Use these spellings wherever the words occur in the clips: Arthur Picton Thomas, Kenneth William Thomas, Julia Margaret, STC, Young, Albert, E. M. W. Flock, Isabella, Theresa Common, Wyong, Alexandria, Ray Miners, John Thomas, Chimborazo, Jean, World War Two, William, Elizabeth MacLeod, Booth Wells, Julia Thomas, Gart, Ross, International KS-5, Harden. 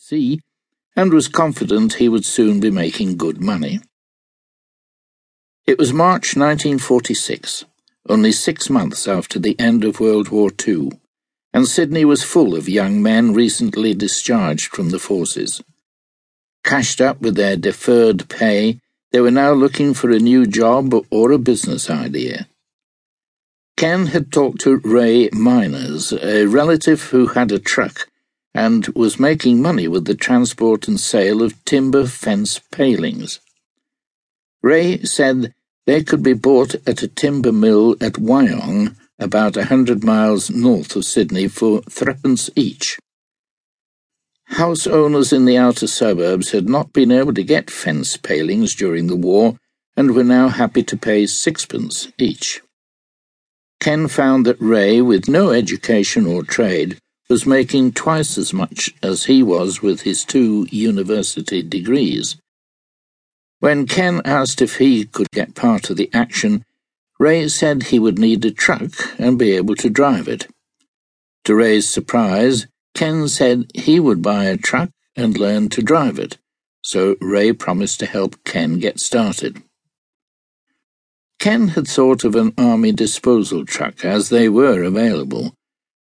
STC and was confident he would soon be making good money. It was March 1946, only 6 months after the end of World War II, and Sydney was full of young men recently discharged from the forces. Cashed up with their deferred pay, they were now looking for a new job or a business idea. Ken had talked to Ray Miners, a relative who had a truck, and was making money with the transport and sale of timber fence palings. Ray said they could be bought at a timber mill at Wyong, about 100 miles north of Sydney, for 3d each. House owners in the outer suburbs had not been able to get fence palings during the war and were now happy to pay 6d each. Ken found that Ray, with no education or trade, was making twice as much as he was with his 2 university degrees. When Ken asked if he could get part of the action, Ray said he would need a truck and be able to drive it. To Ray's surprise, Ken said he would buy a truck and learn to drive it, so Ray promised to help Ken get started. Ken had thought of an army disposal truck, as they were available,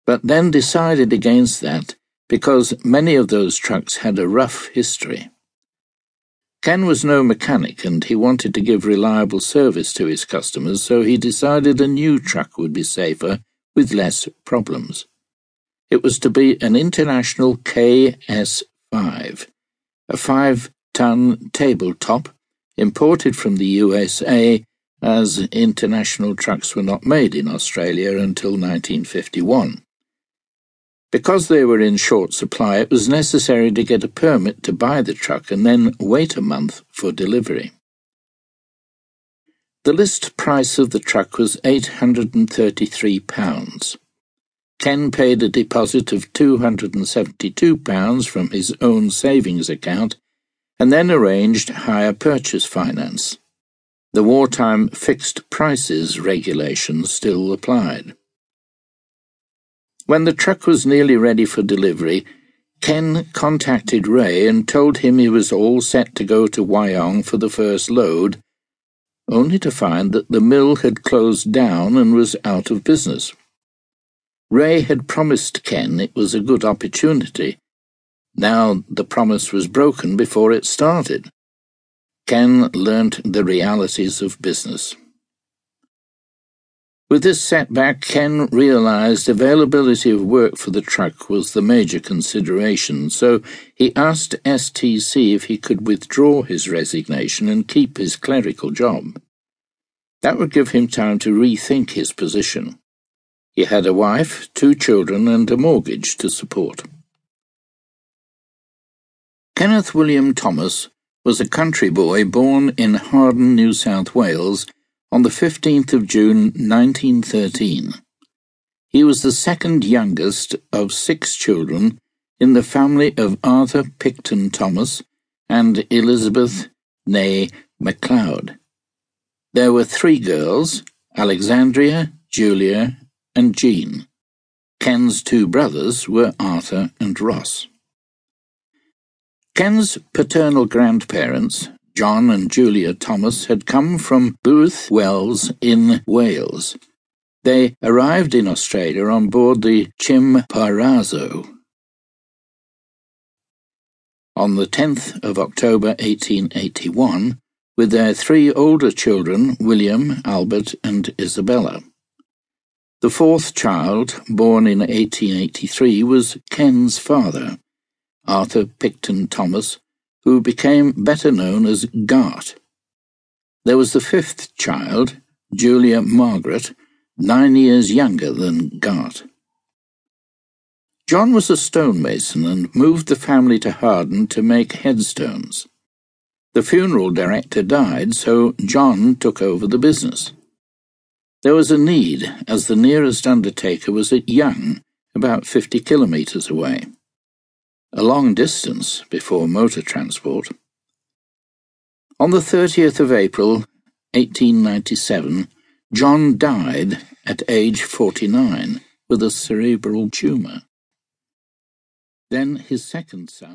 but then decided against that because many of those trucks had a rough history. Ken was no mechanic, and he wanted to give reliable service to his customers, so he decided a new truck would be safer, with less problems. It was to be an International KS-5, a 5-ton tabletop imported from the USA, as international trucks were not made in Australia until 1951. Because they were in short supply, it was necessary to get a permit to buy the truck and then wait a month for delivery. The list price of the truck was £833. Ken paid a deposit of £272 from his own savings account and then arranged hire purchase finance. The wartime fixed prices regulation still applied. When the truck was nearly ready for delivery, Ken contacted Ray and told him he was all set to go to Wyong for the first load, only to find that the mill had closed down and was out of business. Ray had promised Ken it was a good opportunity. Now the promise was broken before it started. Ken learnt the realities of business. With this setback, Ken realised availability of work for the truck was the major consideration, so he asked STC if he could withdraw his resignation and keep his clerical job. That would give him time to rethink his position. He had a wife, 2 children, and a mortgage to support. Kenneth William Thomas was a country boy born in Harden, New South Wales, on the 15th of June 1913. He was the 2nd youngest of 6 children in the family of Arthur Picton Thomas and Elizabeth MacLeod. There were 3 girls, Alexandria, Julia, and Jean. Ken's 2 brothers were Arthur and Ross. Ken's paternal grandparents, John and Julia Thomas, had come from Booth Wells in Wales. They arrived in Australia on board the Chimborazo on the 10th of October 1881 with their 3 older children, William, Albert, and Isabella. The 4th child, born in 1883, was Ken's father, Arthur Picton Thomas, who became better known as Gart. There was the 5th child, Julia Margaret, 9 years younger than Gart. John was a stonemason and moved the family to Harden to make headstones. The funeral director died, so John took over the business. There was a need, as the nearest undertaker was at Young, about 50 kilometres away. A long distance before motor transport. On the 30th of April, 1897, John died at age 49 with a cerebral tumour. Then his 2nd son